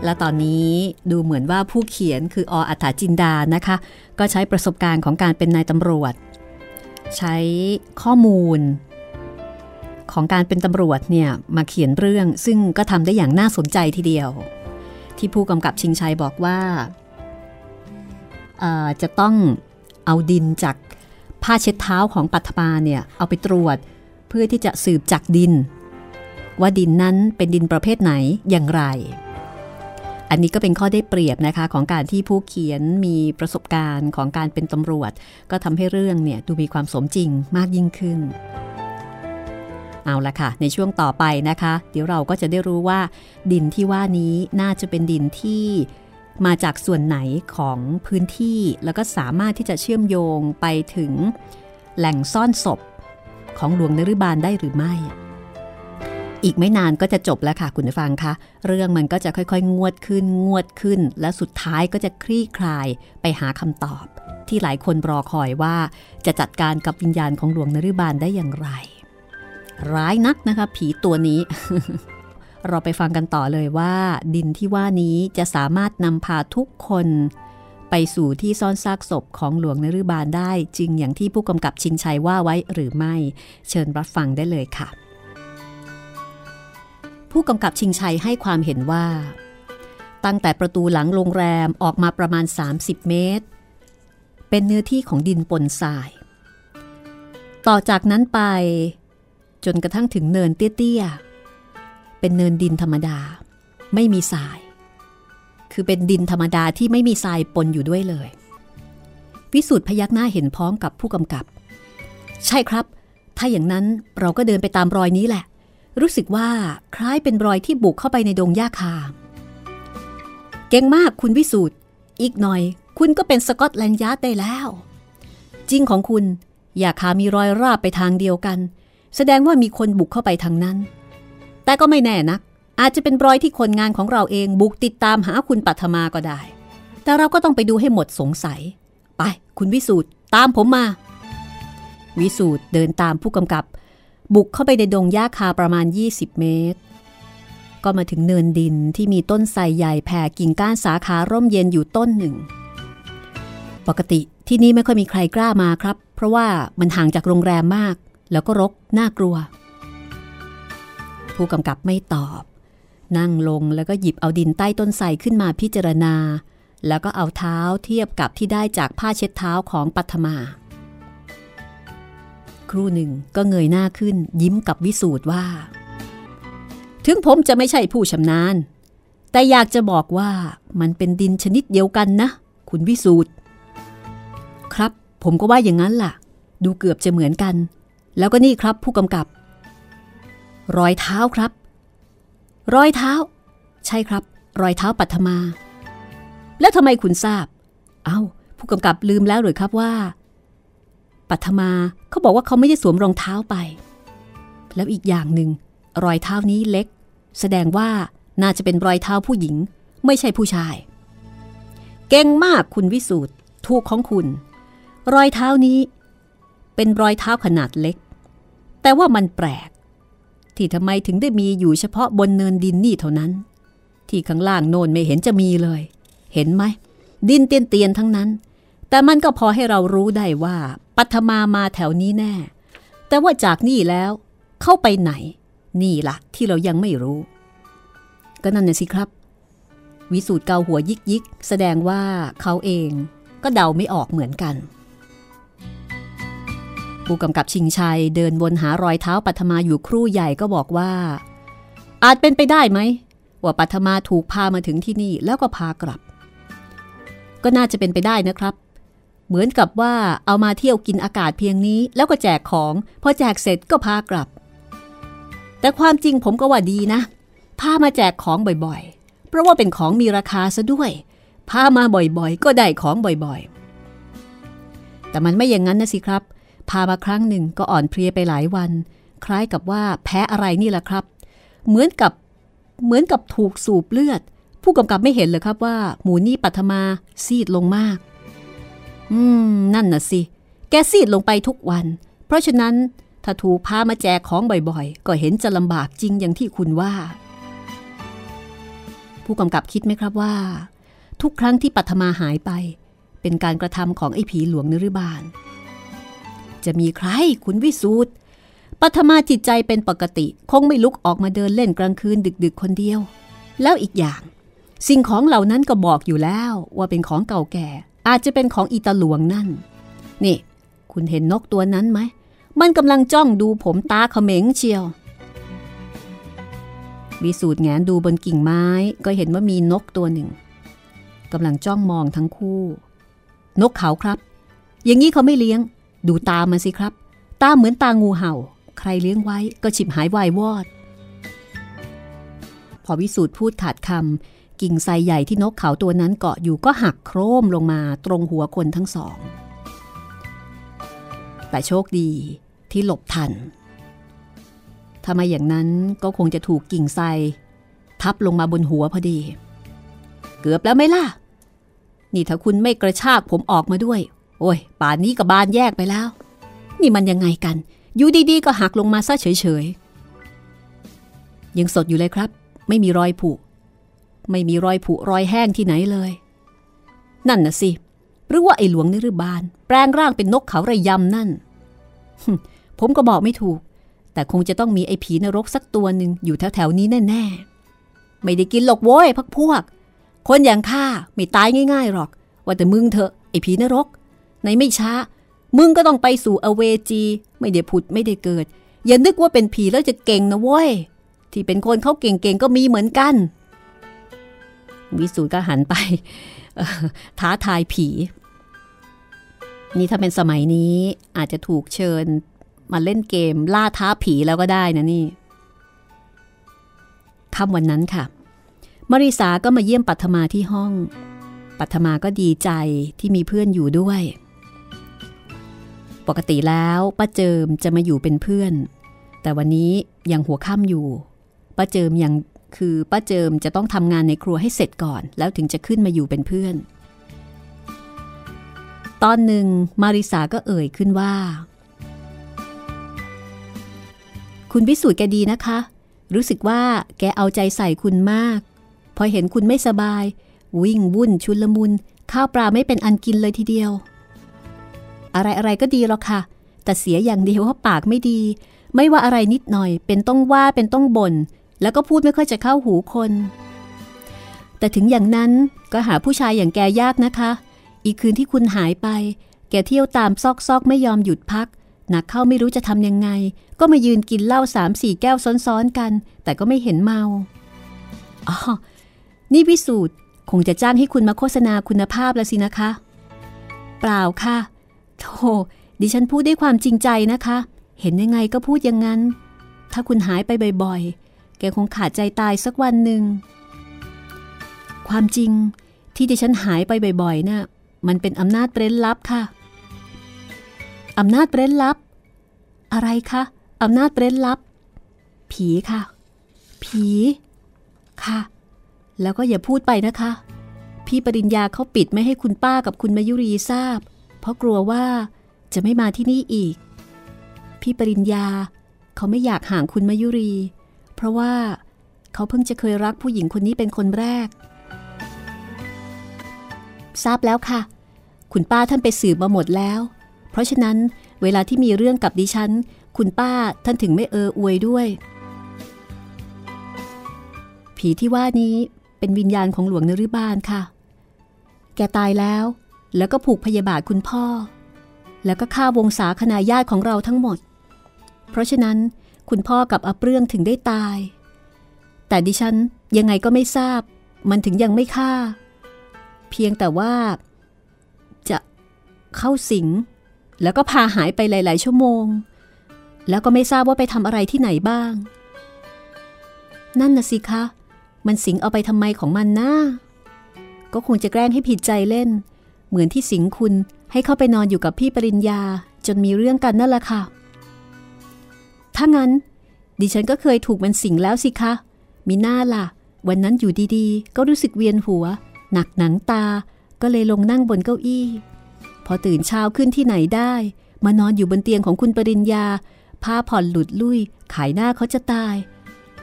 และตอนนี้ดูเหมือนว่าผู้เขียนคือออัฏฐจินดานะคะก็ใช้ประสบการณ์ของการเป็นนายตำรวจใช้ข้อมูลของการเป็นตำรวจเนี่ยมาเขียนเรื่องซึ่งก็ทำได้อย่างน่าสนใจทีเดียวที่ผู้กำกับชิงชัยบอกว่าจะต้องเอาดินจากผ้าเช็ดเท้าของปัทมาเนี่ยเอาไปตรวจเพื่อที่จะสืบจากดินว่าดินนั้นเป็นดินประเภทไหนอย่างไรอันนี้ก็เป็นข้อได้เปรียบนะคะของการที่ผู้เขียนมีประสบการณ์ของการเป็นตำรวจก็ทำให้เรื่องเนี่ยดูมีความสมจริงมากยิ่งขึ้นเอาละค่ะในช่วงต่อไปนะคะเดี๋ยวเราก็จะได้รู้ว่าดินที่ว่านี้น่าจะเป็นดินที่มาจากส่วนไหนของพื้นที่แล้วก็สามารถที่จะเชื่อมโยงไปถึงแหล่งซ่อนศพของหลวงนฤบาลได้หรือไม่อีกไม่นานก็จะจบแล้วค่ะคุณผู้ฟังคะเรื่องมันก็จะค่อยๆงวดขึ้นงวดขึ้นและสุดท้ายก็จะคลี่คลายไปหาคำตอบที่หลายคนรอคอยว่าจะจัดการกับวิญญาณของหลวงนฤบาลได้อย่างไรร้ายนักนะคะผีตัวนี้ เราไปฟังกันต่อเลยว่าดินที่ว่านี้จะสามารถนำพาทุกคนไปสู่ที่ซ่อนซากศพของหลวงนฤบาลได้จริงอย่างที่ผู้กำกับชิงชัยว่าไว้หรือไม่เชิญรับฟังได้เลยค่ะผู้กำกับชิงชัยให้ความเห็นว่าตั้งแต่ประตูหลังโรงแรมออกมาประมาณสามสิบเมตรเป็นเนื้อที่ของดินปนทรายต่อจากนั้นไปจนกระทั่งถึงเนินเตี้ยๆเป็นเนินดินธรรมดาไม่มีทรายคือเป็นดินธรรมดาที่ไม่มีทรายปนอยู่ด้วยเลยวิสุทธิ์พยักหน้าเห็นพ้องกับผู้กำกับใช่ครับถ้าอย่างนั้นเราก็เดินไปตามรอยนี้แหละรู้สึกว่าคล้ายเป็นรอยที่บุกเข้าไปในดงหญ้าคาเก่งมากคุณวิสุทธิ์อีกหน่อยคุณก็เป็นสกอตแลนด์ยาร์ดได้แล้วจริงของคุณหญ้าคามีรอยราบไปทางเดียวกันแสดงว่ามีคนบุกเข้าไปทางนั้นแต่ก็ไม่แน่นักอาจจะเป็นรอยที่คนงานของเราเองบุกติดตามหาคุณปัทมาก็ได้แต่เราก็ต้องไปดูให้หมดสงสัยไปคุณวิสูตรตามผมมาวิสูตรเดินตามผู้กำกับบุกเข้าไปในดงหญ้าคาประมาณยี่สิบเมตรก็มาถึงเนินดินที่มีต้นไทรใหญ่แผ่กิ่งก้านสาขาร่มเย็นอยู่ต้นหนึ่งปกติที่นี่ไม่ค่อยมีใครกล้ามาครับเพราะว่ามันห่างจากโรงแรมมากแล้วก็รกน่ากลัวผู้กำกับไม่ตอบนั่งลงแล้วก็หยิบเอาดินใต้ต้นไทรขึ้นมาพิจารณาแล้วก็เอาเท้าเทียบกับที่ได้จากผ้าเช็ดเท้าของปัทมาครู่หนึ่งก็เงยหน้าขึ้นยิ้มกับวิสูตรว่าถึงผมจะไม่ใช่ผู้ชำนาญแต่อยากจะบอกว่ามันเป็นดินชนิดเดียวกันนะคุณวิสูตรครับผมก็ว่าอย่างนั้นล่ะดูเกือบจะเหมือนกันแล้วก็นี่ครับผู้กำกับรอยเท้าครับรอยเท้าใช่ครับรอยเท้าปัทมาแล้วทำไมคุณทราบเอ้าผู้กำกับลืมแล้วหรือครับว่าปัทมาเขาบอกว่าเขาไม่ได้สวมรองเท้าไปแล้วอีกอย่างหนึ่งรอยเท้านี้เล็กแสดงว่าน่าจะเป็นรอยเท้าผู้หญิงไม่ใช่ผู้ชายเก่งมากคุณวิสูตรถูกของคุณรอยเท้านี้เป็นรอยเท้าขนาดเล็กแต่ว่ามันแปลกที่ทำไมถึงได้มีอยู่เฉพาะบนเนินดินนี่เท่านั้นที่ข้างล่างโน่นไม่เห็นจะมีเลยเห็นไหมดินเตียนๆทั้งนั้นแต่มันก็พอให้เรารู้ได้ว่าปัทมามาแถวนี้แน่แต่ว่าจากนี่แล้วเข้าไปไหนนี่ล่ะที่เรายังไม่รู้ก็นั่นน่ะสิครับวิสูตรเกาหัวยิกๆแสดงว่าเขาเองก็เดาไม่ออกเหมือนกันผู้กำกับชิงชัยเดินวนหารอยเท้าปัทมาอยู่ครู่ใหญ่ก็บอกว่าอาจเป็นไปได้ไหมว่าปัทมาถูกพามาถึงที่นี่แล้วก็พากลับก็น่าจะเป็นไปได้นะครับ เหมือนกับว่าเอามาเที่ยวกินอากาศเพียงนี้แล้วก็แจกของพอแจกเสร็จก็พากลับแต่ความจริงผมก็ว่าดีนะพามาแจกของบ่อยๆเพราะว่าเป็นของมีราคาซะด้วยพามาบ่อยๆก็ได้ของบ่อยๆแต่มันไม่อย่างนั้นนะสิครับพามาครั้งหนึ่งก็อ่อนเพลียไปหลายวันคล้ายกับว่าแพ้อะไรนี่แหละครับเหมือนกับเหมือนกับถูกสูบเลือดผู้กำกับไม่เห็นเลยครับว่าหมูนี่ปัทมาซีดลงมากอืมนั่นน่ะสิแกซีดลงไปทุกวันเพราะฉะนั้นถ้าถูกพามาแจกของบ่อยๆก็เห็นจะลำบากจริงอย่างที่คุณว่าผู้กำกับคิดไหมครับว่าทุกครั้งที่ปัทมาหายไปเป็นการกระทำของไอ้ผีหลวงนฤบาลจะมีใครคุณวิสูตรปัทมาจิตใจเป็นปกติคงไม่ลุกออกมาเดินเล่นกลางคืนดึกๆคนเดียวแล้วอีกอย่างสิ่งของเหล่านั้นก็บอกอยู่แล้วว่าเป็นของเก่าแก่อาจจะเป็นของอีตาหลวงนั่นนี่คุณเห็นนกตัวนั้นไหมมันกำลังจ้องดูผมตาเขม็งเชียววิสูตรแงนดูบนกิ่งไม้ก็เห็นว่ามีนกตัวหนึ่งกำลังจ้องมองทั้งคู่นกเขาครับอย่างนี้เขาไม่เลี้ยงดูตามันสิครับตาเหมือนตางูเห่าใครเลี้ยงไว้ก็ฉิบหายวายวอดพอวิสูตรพูดขาดคำกิ่งไทรใหญ่ที่นกเขาตัวนั้นเกาะอยู่ก็หักโครมลงมาตรงหัวคนทั้งสองแต่โชคดีที่หลบทันถ้าไม่อย่างนั้นก็คงจะถูกกิ่งไทรทับลงมาบนหัวพอดีเกือบแล้วไหมล่ะนี่ถ้าคุณไม่กระชากผมออกมาด้วยโอ้ยป่านนี้ก็บานแยกไปแล้วนี่มันยังไงกันอยู่ดีๆก็หักลงมาซะเฉยๆยังสดอยู่เลยครับไม่มีรอยผุไม่มีรอยผุรอยแห้งที่ไหนเลยนั่นน่ะสิหรือว่าไอ้หลวงนฤบาลแปลงร่างเป็นนกเขาระยำนั่น ผมก็บอกไม่ถูกแต่คงจะต้องมีไอ้ผีนรกสักตัวหนึ่งอยู่แถวๆนี้แน่ๆไม่ได้กินหรอกโว้ยพักพวกคนอย่างข้าไม่ตายง่ายๆหรอกว่าแต่มึงเถอะไอ้ผีนรกในไม่ช้ามึงก็ต้องไปสู่อเวจีไม่ได้ผุดไม่ได้เกิดอย่านึกว่าเป็นผีแล้วจะเก่งนะเว้ยที่เป็นคนเขาเก่งๆก็มีเหมือนกันวิสูตรก็หันไปท้าทายผีนี่ถ้าเป็นสมัยนี้อาจจะถูกเชิญมาเล่นเกมล่าท้าผีแล้วก็ได้นะนี่ค่ำวันนั้นค่ะมาริสาก็มาเยี่ยมปัทมาที่ห้องปัทมาก็ดีใจที่มีเพื่อนอยู่ด้วยปกติแล้วป้าเจิมจะมาอยู่เป็นเพื่อนแต่วันนี้ยังหัวค่ำอยู่ป้าเจิมยังคือป้าเจิมจะต้องทำงานในครัวให้เสร็จก่อนแล้วถึงจะขึ้นมาอยู่เป็นเพื่อนตอนหนึ่งมาริสาก็เอ่ยขึ้นว่าคุณวิสูตรแกดีนะคะรู้สึกว่าแกเอาใจใส่คุณมากพอเห็นคุณไม่สบายวิ่งวุ่นชุลมุนข้าวปลาไม่เป็นอันกินเลยทีเดียวอะไรอะไรก็ดีหรอกค่ะแต่เสียอย่างเดียวว่าปากไม่ดีไม่ว่าอะไรนิดหน่อยเป็นต้องว่าเป็นต้องบ่นแล้วก็พูดไม่ค่อยจะเข้าหูคนแต่ถึงอย่างนั้นก็หาผู้ชายอย่างแกยากนะคะอีกคืนที่คุณหายไปแกเที่ยวตามซอกซอกไม่ยอมหยุดพักหนักเข้าไม่รู้จะทำยังไงก็มายืนกินเหล้าสามสี่แก้วซ้อนๆกันแต่ก็ไม่เห็นเมาอ๋อนี่วิสูตรคงจะจ้างให้คุณมาโฆษณาคุณภาพแล้วสินะคะเปล่าค่ะโธ่ดิฉันพูดด้วยความจริงใจนะคะเห็นยังไงก็พูดอย่างนั้นถ้าคุณหายไปบ่อยๆแกคงขาดใจตายสักวันหนึ่งความจริงที่ดิฉันหายไปบ่อยๆน่ะมันเป็นอำนาจเร้นลับค่ะอำนาจเร้นลับอะไรคะอำนาจเร้นลับผีค่ะผีค่ะแล้วก็อย่าพูดไปนะคะพี่ปริญญาเขาปิดไม่ให้คุณป้ากับคุณมายุรีทราบเพราะกลัวว่าจะไม่มาที่นี่อีกพี่ปริญญาเขาไม่อยากห่างคุณมายุรีเพราะว่าเขาเพิ่งจะเคยรักผู้หญิงคนนี้เป็นคนแรกทราบแล้วค่ะคุณป้าท่านไปสืบมาหมดแล้วเพราะฉะนั้นเวลาที่มีเรื่องกับดิฉันคุณป้าท่านถึงไม่เอออวยด้วยผีที่ว่านี้เป็นวิญญาณของหลวงนฤบาลค่ะแกตายแล้วแล้วก็ผูกพยาบาทคุณพ่อแล้วก็ฆ่าวงศาคณาญาติของเราทั้งหมดเพราะฉะนั้นคุณพ่อกับอาเปรื่องถึงได้ตายแต่ดิฉันยังไงก็ไม่ทราบมันถึงยังไม่ฆ่าเพียงแต่ว่าจะ เข้าสิงแล้วก็พาหายไปหลายๆชั่วโมงแล้วก็ไม่ทราบว่าไปทำอะไรที่ไหนบ้างนั่นน่ะสิคะมันสิงเอาไปทำไมของมันนะก็คงจะแกล้งให้ผิดใจเล่นเหมือนที่สิงคุณให้เข้าไปนอนอยู่กับพี่ปริญญาจนมีเรื่องกันนั่นแหละค่ะถ้างั้นดิฉันก็เคยถูกมันสิงแล้วสิคะมีหน้าล่ะวันนั้นอยู่ดีๆก็รู้สึกเวียนหัวหนักหนังตาก็เลยลงนั่งบนเก้าอี้พอตื่นเช้าขึ้นที่ไหนได้มานอนอยู่บนเตียงของคุณปริญญาผ้าผ่อนหลุดลุ่ยขายหน้าเขาจะตาย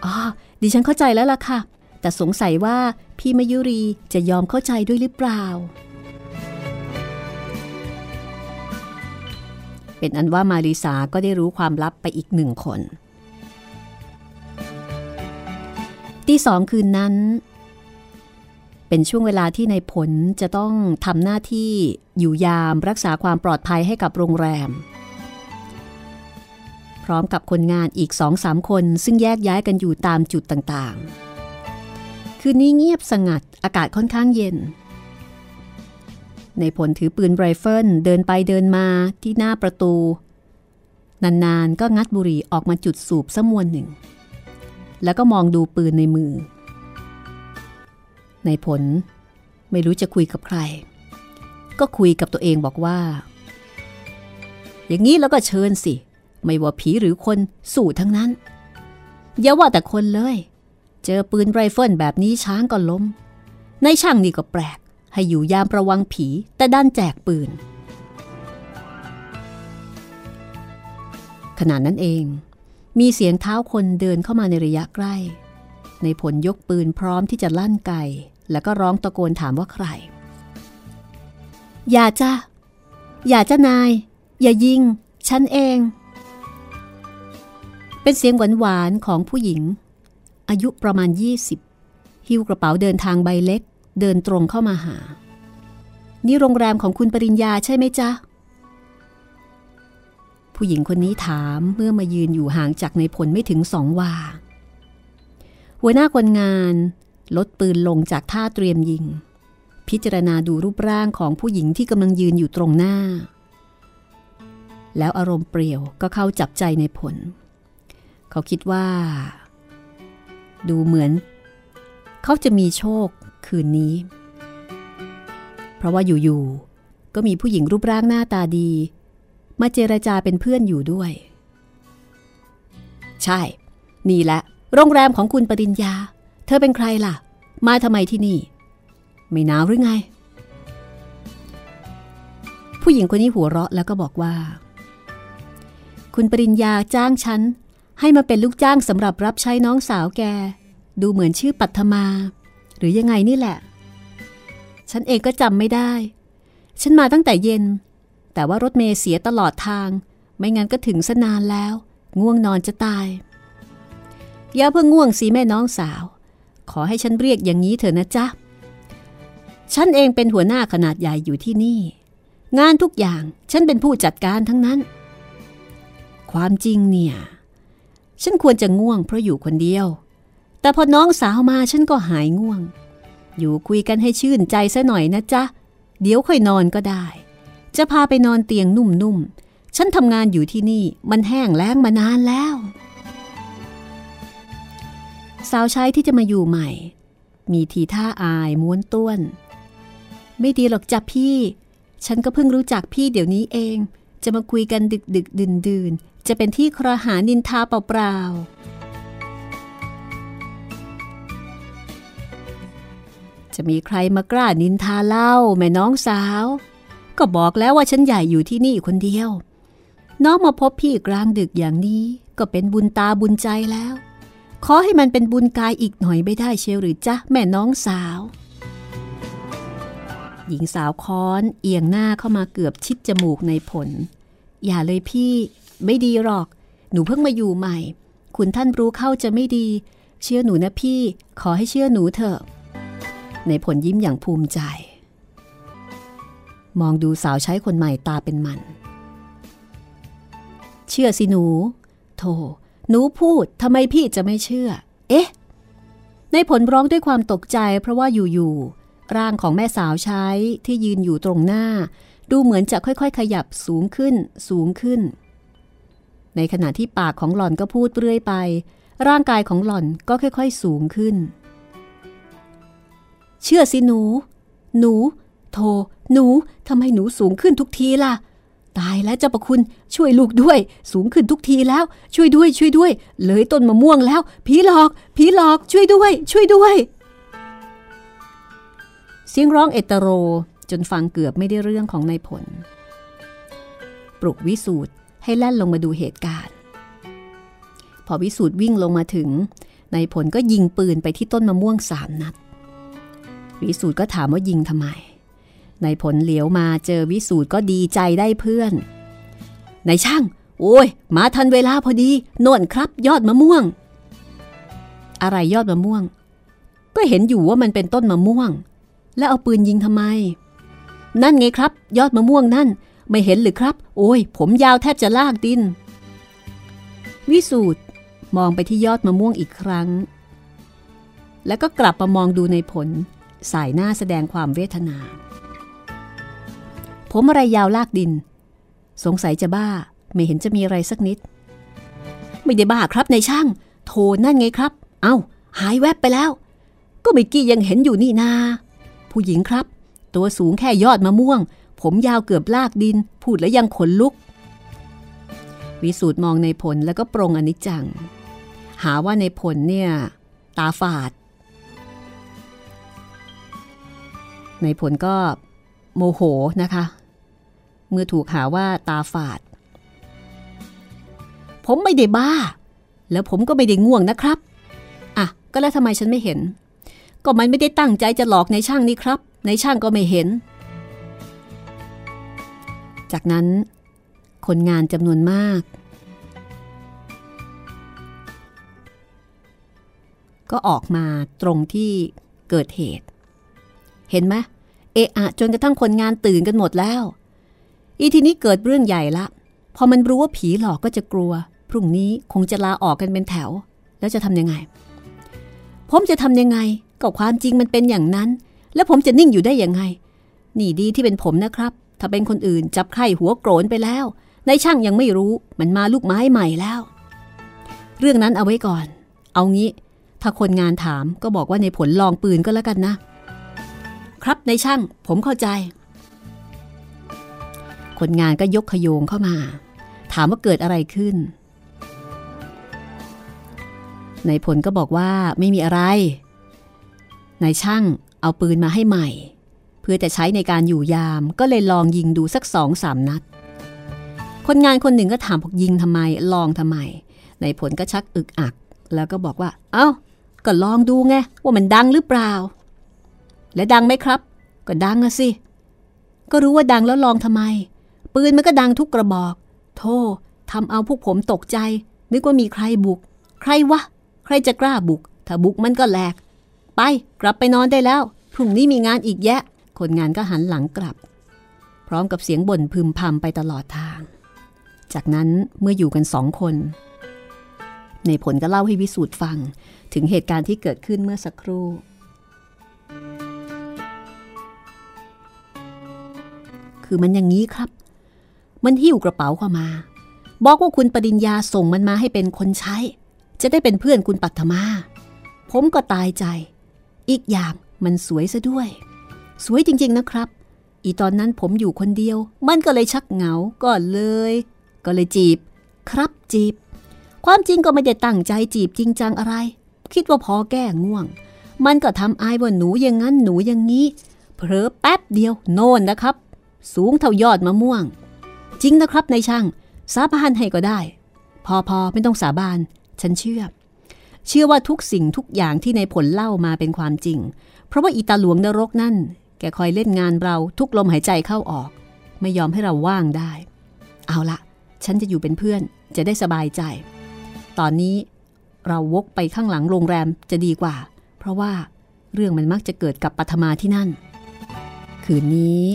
อ๋อดิฉันเข้าใจแล้วล่ะค่ะแต่สงสัยว่าพี่มยุรีจะยอมเข้าใจด้วยหรือเปล่าเป็นอันว่ามาริสาก็ได้รู้ความลับไปอีกหนึ่งคนที่สองคืนนั้นเป็นช่วงเวลาที่นายผลจะต้องทำหน้าที่อยู่ยามรักษาความปลอดภัยให้กับโรงแรมพร้อมกับคนงานอีก สองสาม คนซึ่งแยกย้ายกันอยู่ตามจุดต่างๆคืนนี้เงียบสงัดอากาศค่อนข้างเย็นนายผลถือปืนไรเฟิลเดินไปเดินมาที่หน้าประตูนานๆก็งัดบุหรี่ออกมาจุดสูบซะมวนหนึ่งแล้วก็มองดูปืนในมือนายผลไม่รู้จะคุยกับใครก็คุยกับตัวเองบอกว่าอย่างนี้แล้วก็เชิญสิไม่ว่าผีหรือคนสู้ทั้งนั้นอย่าว่าแต่คนเลยเจอปืนไรเฟิลแบบนี้ช้างก็ล้มนายช่างนี่ก็แปลกให้อยู่ยามระวังผีแต่ด้านแจกปืนขณะนั้นเองมีเสียงเท้าคนเดินเข้ามาในระยะใกล้ในผลยกปืนพร้อมที่จะลั่นไกแล้วก็ร้องตะโกนถามว่าใครอย่าจ้าอย่าจ้านายอย่ายิงฉันเองเป็นเสียงหวานๆของผู้หญิงอายุประมาณยี่สิบหิ้วกระเป๋าเดินทางใบเล็กเดินตรงเข้ามาหานี่โรงแรมของคุณปริญญาใช่ไหมจ๊ะผู้หญิงคนนี้ถามเมื่อมายืนอยู่ห่างจากนายพลไม่ถึงสองวาหัวหน้าคนงานลดปืนลงจากท่าเตรียมยิงพิจารณาดูรูปร่างของผู้หญิงที่กำลังยืนอยู่ตรงหน้าแล้วอารมณ์เปรี่ยวก็เข้าจับใจนายพลเขาคิดว่าดูเหมือนเขาจะมีโชคคืนนี้เพราะว่าอยู่ๆก็มีผู้หญิงรูปร่างหน้าตาดีมาเจรจาเป็นเพื่อนอยู่ด้วยใช่นี่แหละโรงแรมของคุณปริญญาเธอเป็นใครล่ะมาทำไมที่นี่ไม่หนาวหรือไงผู้หญิงคนนี้หัวเราะแล้วก็บอกว่าคุณปริญญาจ้างฉันให้มาเป็นลูกจ้างสำหรับรับใช้น้องสาวแกดูเหมือนชื่อปัทมาหรือยังไงนี่แหละฉันเองก็จำไม่ได้ฉันมาตั้งแต่เย็นแต่ว่ารถเมล์เสียตลอดทางไม่งั้นก็ถึงซะนานแล้วง่วงนอนจะตายอย่าเพิ่งง่วงสิแม่น้องสาวขอให้ฉันเรียกอย่างนี้เถอะนะจ๊ะฉันเองเป็นหัวหน้าขนาดใหญ่อยู่ที่นี่งานทุกอย่างฉันเป็นผู้จัดการทั้งนั้นความจริงเนี่ยฉันควรจะง่วงเพราะอยู่คนเดียวแต่พอน้องสาวมาฉันก็หายง่วงอยู่คุยกันให้ชื่นใจซะหน่อยนะจ๊ะเดี๋ยวค่อยนอนก็ได้จะพาไปนอนเตียงนุ่มๆฉันทำงานอยู่ที่นี่มันแห้งแล้งมานานแล้วสาวใช้ที่จะมาอยู่ใหม่มีทีท่าอายม้วนต้วนไม่ดีหรอกจ้ะพี่ฉันก็เพิ่งรู้จักพี่เดี๋ยวนี้เองจะมาคุยกันดึกดึกดื่นดื่นจะเป็นที่ครหานินทาเปล่าๆจะมีใครมากล้านินทาเล่าแม่น้องสาวก็บอกแล้วว่าฉันใหญ่อยู่ที่นี่คนเดียวน้องมาพบพี่กลางดึกอย่างนี้ก็เป็นบุญตาบุญใจแล้วขอให้มันเป็นบุญกายอีกหน่อยไม่ได้เชียวหรือจ๊ะแม่น้องสาวหญิงสาวค้อนเอียงหน้าเข้ามาเกือบชิดจมูกในผลอย่าเลยพี่ไม่ดีหรอกหนูเพิ่งมาอยู่ใหม่คุณท่านรู้เข้าจะไม่ดีเชื่อหนูนะพี่ขอให้เชื่อหนูเถอะในผลยิ้มอย่างภูมิใจมองดูสาวใช้คนใหม่ตาเป็นมันเชื่อสิหนูโธ่หนูพูดทำไมพี่จะไม่เชื่อเอ๊ะในผลร้องด้วยความตกใจเพราะว่าอยู่ๆร่างของแม่สาวใช้ที่ยืนอยู่ตรงหน้า ดูเหมือนจะค่อยๆขยับสูงขึ้นสูงขึ้นในขณะที่ปากของหล่อนก็พูดเรื่อยไปร่างกายของหล่อนก็ค่อยๆสูงขึ้นเชื่อสิหนูหนูโธ่หนูทำให้หนูสูงขึ้นทุกทีล่ะตายแล้วเจ้าประคุณช่วยลูกด้วยสูงขึ้นทุกทีแล้วช่วยด้วยช่วยด้วยเลยต้นมะม่วงแล้วผีหลอกผีหลอกช่วยด้วยช่วยด้วยเสียงร้องเอตโรจนฟังเกือบไม่ได้เรื่องของนายผลปลุกวิสูตรให้แล่นลงมาดูเหตุการณ์พอวิสูตรวิ่งลงมาถึงนายผลก็ยิงปืนไปที่ต้นมะม่วงสามนัดวิสูตรก็ถามว่ายิงทำไมนายผลเหลียวมาเจอวิสูตรก็ดีใจได้เพื่อนนายช่างโอ้ยมาทันเวลาพอดีโน่นครับยอดมะม่วงอะไรยอดมะม่วงก็เห็นอยู่ว่ามันเป็นต้นมะม่วงแล้วเอาปืนยิงทำไมนั่นไงครับยอดมะม่วงนั่นไม่เห็นหรือครับโอ้ยผมยาวแทบจะลากดินวิสูตรมองไปที่ยอดมะม่วงอีกครั้งแล้วก็กลับมามองดูในผลสายหน้าแสดงความเวทนาผมอะไรยาวลากดินสงสัยจะบ้าไม่เห็นจะมีอะไรสักนิดไม่ได้บ้าครับนายช่างโทนั่นไงครับเอ้าหายแวบไปแล้วก็เมื่อกี้ยังเห็นอยู่นี่นาผู้หญิงครับตัวสูงแค่ยอดมะม่วงผมยาวเกือบลากดินพูดแล้วยังขนลุกวิสูตรมองในผลแล้วก็ปรงอนิจจังหาว่าในผลเนี่ยตาฝาดในผลก็โมโหนะคะเมื่อถูกหาว่าตาฝาดผมไม่ได้บ้าแล้วผมก็ไม่ได้ง่วงนะครับอ่ะก็แล้วทำไมฉันไม่เห็นก็มันไม่ได้ตั้งใจจะหลอกในช่างนี่ครับในช่างก็ไม่เห็นจากนั้นคนงานจำนวนมากก็ออกมาตรงที่เกิดเหตุเห็นไหมเอะอะจนกระทั่งคนงานตื่นกันหมดแล้วอีทีนี้เกิดเรื่องใหญ่ละพอมันรู้ว่าผีหลอกก็จะกลัวพรุ่งนี้คงจะลาออกกันเป็นแถวแล้วจะทำยังไงผมจะทำยังไงก็ความจริงมันเป็นอย่างนั้นแล้วผมจะนิ่งอยู่ได้ยังไงนี่ดีที่เป็นผมนะครับถ้าเป็นคนอื่นจับไข้หัวโกรนไปแล้วนายช่างยังไม่รู้มันมาลูกไม้ใหม่แล้วเรื่องนั้นเอาไว้ก่อนเอางี้ถ้าคนงานถามก็บอกว่าในผลลองปืนก็แล้วกันนะครับนายช่างผมเข้าใจคนงานก็ยกขโยงเข้ามาถามว่าเกิดอะไรขึ้นนายผลก็บอกว่าไม่มีอะไรนายช่างเอาปืนมาให้ใหม่เพื่อจะใช้ในการอยู่ยามก็เลยลองยิงดูสัก สองสาม นัดคนงานคนหนึ่งก็ถามบอกยิงทำไมลองทำไมนายผลก็ชักอึกอักแล้วก็บอกว่าเอ้าก็ลองดูไงว่ามันดังหรือเปล่าและดังไหมครับก็ดังอะสิก็รู้ว่าดังแล้วลองทำไมปืนมันก็ดังทุกกระบอกโธ่ทำเอาพวกผมตกใจนึกว่ามีใครบุกใครวะใครจะกล้าบุกถ้าบุกมันก็แหลกไปกลับไปนอนได้แล้วพรุ่งนี้มีงานอีกแยะคนงานก็หันหลังกลับพร้อมกับเสียงบ่นพึมพำไปตลอดทางจากนั้นเมื่ออยู่กันสองคนในผลก็เล่าให้วิสูตรฟังถึงเหตุการณ์ที่เกิดขึ้นเมื่อสักครู่คือมันอย่างนี้ครับมันหิ้วกระเป๋าเข้ามาบอกว่าคุณปริญญาส่งมันมาให้เป็นคนใช้จะได้เป็นเพื่อนคุณปัทมาผมก็ตายใจอีกอย่างมันสวยซะด้วยสวยจริงๆนะครับอีตอนนั้นผมอยู่คนเดียวมันก็เลยชักเหงาก็เลยก็เลยจีบครับจีบความจริงก็ไม่ได้ตั้งใจจีบจริงจังอะไรคิดว่าพอแก้ง่วงมันก็ทำอายว่าหนูอย่างนั้นหนูอย่างนี้เผลอแป๊บเดียวโน่นนะครับสูงเท่ายอดมะม่วงจริงนะครับนายช่างสาบานให้ก็ได้พอพอไม่ต้องสาบานฉันเชื่อเชื่อว่าทุกสิ่งทุกอย่างที่ในผลเล่ามาเป็นความจริงเพราะว่าอีตาหลวงนรกนั่นแกคอยเล่นงานเราทุกลมหายใจเข้าออกไม่ยอมให้เราว่างได้เอาละฉันจะอยู่เป็นเพื่อนจะได้สบายใจตอนนี้เราวกไปข้างหลังโรงแรมจะดีกว่าเพราะว่าเรื่องมันมักจะเกิดกับปัทมาที่นั่นคืนนี้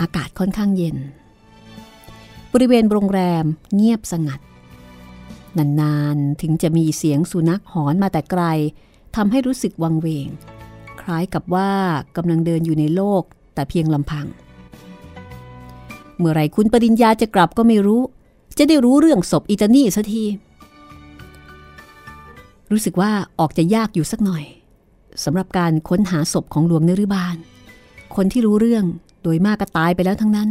อากาศค่อนข้างเย็นบริเวณโรงแรมเงียบสงัดนานๆถึงจะมีเสียงสุนัขหอนมาแต่ไกลทำให้รู้สึกวังเวงคล้ายกับว่ากำลังเดินอยู่ในโลกแต่เพียงลำพัง เมื่อไรคุณปริญญาจะกลับก็ไม่รู้จะได้รู้เรื่องศพอีตานี่สักทีรู้สึกว่าออกจะยากอยู่สักหน่อยสำหรับการค้นหาศพของหลวงนฤบาลคนที่รู้เรื่องโดยมากก็ตายไปแล้วทั้งนั้น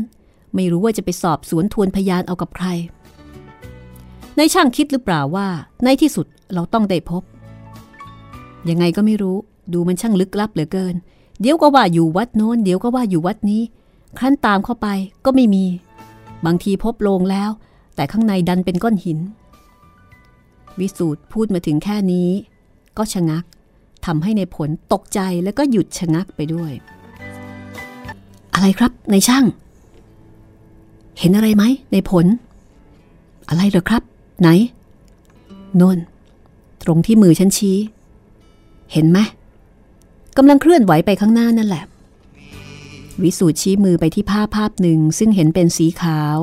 ไม่รู้ว่าจะไปสอบสวนทวนพยานเอากับใครนายช่างคิดหรือเปล่าว่าในที่สุดเราต้องได้พบยังไงก็ไม่รู้ดูมันช่างลึกลับเหลือเกินเดี๋ยวก็ว่าอยู่วัดโน้นเดี๋ยวก็ว่าอยู่วัดนี้ครั้นตามเข้าไปก็ไม่มีบางทีพบโลงแล้วแต่ข้างในดันเป็นก้อนหินวิสูตรพูดมาถึงแค่นี้ก็ชะงักทำให้ในผลตกใจแล้วก็หยุดชะงักไปด้วยอะไรครับนายช่างเห็นอะไรไหมในผลอะไรเหรอครับไหนโน่นตรงที่มือฉันชี้เห็นไหมกำลังเคลื่อนไหวไปข้างหน้านั่นแหละวิสูตรชี้มือไปที่ภาพภาพหนึ่งซึ่งเห็นเป็นสีขาว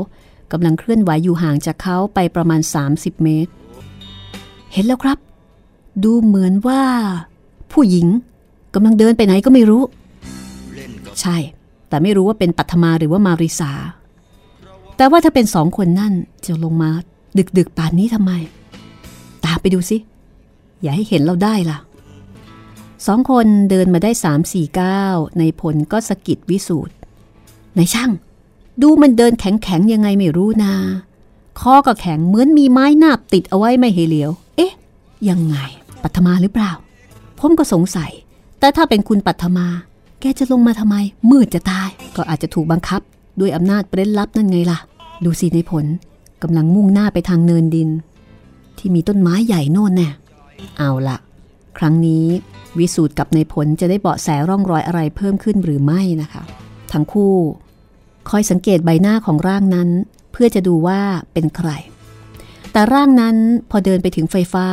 กำลังเคลื่อนไหวอยู่ห่างจากเขาไปประมาณสามสิบเมตรเห็นแล้วครับดูเหมือนว่าผู้หญิงกำลังเดินไปไหนก็ไม่รู้ใช่แต่ไม่รู้ว่าเป็นปัทมาหรือว่ามาริสาแต่ว่าถ้าเป็นสองคนนั่นจะลงมาดึกๆป่านนี้ทำไมตามไปดูสิอย่าให้เห็นเราได้ล่ะสองคนเดินมาได้สามสี่ก้าวในผลก็สะกิดวิสูตรนายช่างดูมันเดินแข็งๆยังไงไม่รู้นาคอก็แข็งเหมือนมีไม้หน้าติดเอาไว้ไม่ให้เหลียวเอ๊ะยังไงปัทมาหรือเปล่าผมก็สงสัยแต่ถ้าเป็นคุณปัทมาแกจะลงมาทำไมมืดจะตายก็อาจจะถูกบังคับด้วยอำนาจเร้นลับนั่นไงล่ะดูสิในผลกำลังมุ่งหน้าไปทางเนินดินที่มีต้นไม้ใหญ่โน่นแน่เอาล่ะครั้งนี้วิสูตรกับในผลจะได้เบาะแสร่องรอยอะไรเพิ่มขึ้นหรือไม่นะคะทั้งคู่คอยสังเกตใบหน้าของร่างนั้นเพื่อจะดูว่าเป็นใครแต่ร่างนั้นพอเดินไปถึงไฟฟ้า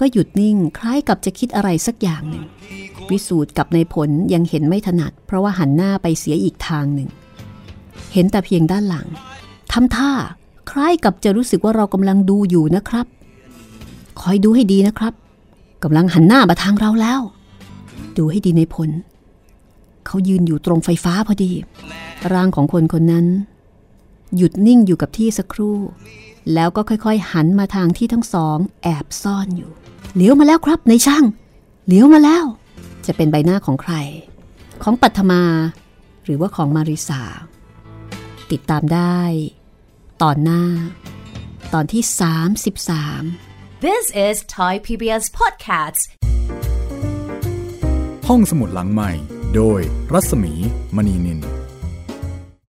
ก็หยุดนิ่งคล้ายกับจะคิดอะไรสักอย่างหนึ่งวิสูตรกับในผลยังเห็นไม่ถนัดเพราะว่าหันหน้าไปเสียอีกทางหนึ่งเห็นแต่เพียงด้านหลังทำท่าคล้ายกับจะรู้สึกว่าเรากำลังดูอยู่นะครับคอยดูให้ดีนะครับกำลังหันหน้ามาทางเราแล้วดูให้ดีในผลเขายืนอยู่ตรงไฟฟ้าพอดีร่างของคนคนนั้นหยุดนิ่งอยู่กับที่สักครู่แล้วก็ค่อยๆหันมาทางที่ทั้งสองแอบซ่อนอยู่เลี้ยวมาแล้วครับนายช่างเลี้ยวมาแล้วจะเป็นใบหน้าของใครของปัทมาหรือว่าของมาริสาติดตามได้ตอนหน้าตอนที่สามสิบสาม This is Thai พี บี เอส Podcast ห้องสมุดหลังใหม่โดยรัศมีมณีนิน